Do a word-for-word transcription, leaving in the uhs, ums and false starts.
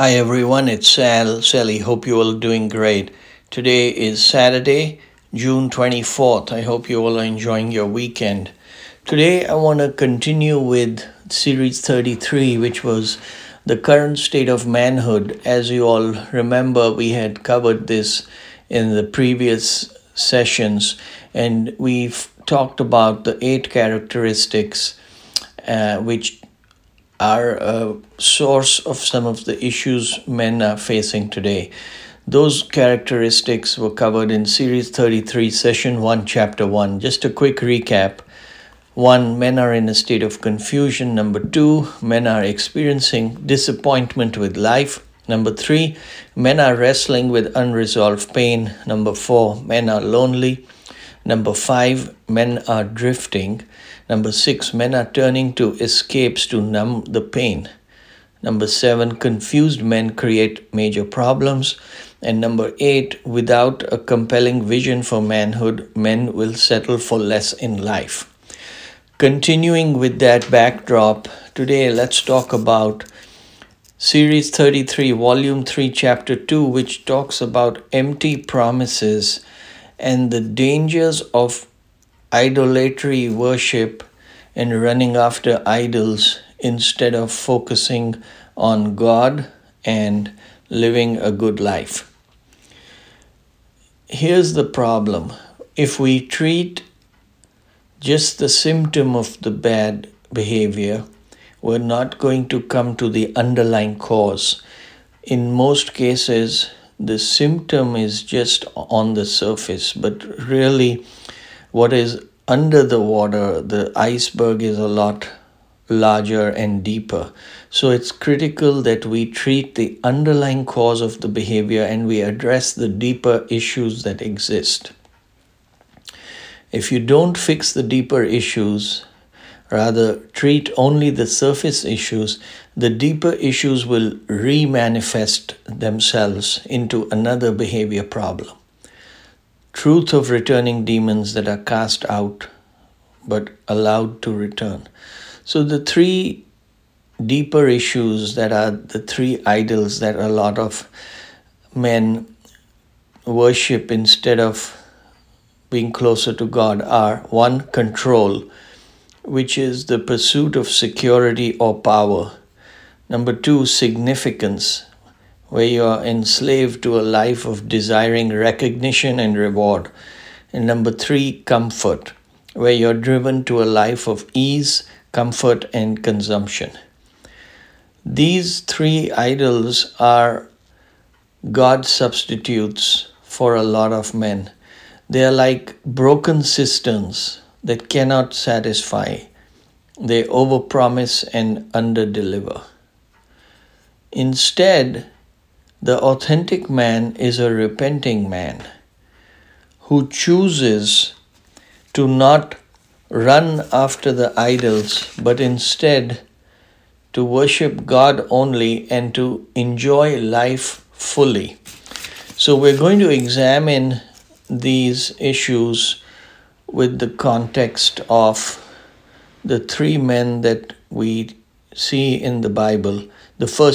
Hi everyone, it's Sal, Sally. Hope you all are doing great. Today is Saturday, June twenty-fourth. I hope you all are enjoying your weekend. Today I want to continue with series thirty-three, which was the current state of manhood. As you all remember, we had covered this in the previous sessions, and we've talked about the eight characteristics uh, which are a source of some of the issues men are facing today. Those characteristics were covered in series thirty-three, session one, chapter one. Just a quick recap. One, men are in a state of confusion. Number two, men are experiencing disappointment with life. Number three, men are wrestling with unresolved pain. Number four, men are lonely. Number five, men are drifting. Number six, men are turning to escapes to numb the pain. Number seven, confused men create major problems. And number eight, without a compelling vision for manhood, men will settle for less in life. Continuing with that backdrop, today let's talk about Series thirty-three, Volume three, Chapter two, which talks about empty promises and the dangers of idolatry, worship, and running after idols instead of focusing on God and living a good life. Here's the problem. If we treat just the symptom of the bad behavior, we're not going to come to the underlying cause. In most cases, the symptom is just on the surface, but really what is under the water, the iceberg, is a lot larger and deeper. So it's critical that we treat the underlying cause of the behavior and we address the deeper issues that exist. If you don't fix the deeper issues, rather treat only the surface issues, the deeper issues will re-manifest themselves into another behavior problem. Truth of returning demons that are cast out but allowed to return. So the three deeper issues that are the three idols that a lot of men worship instead of being closer to God are: one, control, which is the pursuit of security or power. Number two, significance, where you are enslaved to a life of desiring recognition and reward. And number three, comfort, where you're driven to a life of ease, comfort, and consumption. These three idols are God substitutes for a lot of men. They are like broken cisterns that cannot satisfy. They overpromise and underdeliver. Instead, the authentic man is a repenting man who chooses to not run after the idols, but instead to worship God only and to enjoy life fully. So we're going to examine these issues with the context of the three men that we see in the Bible. The first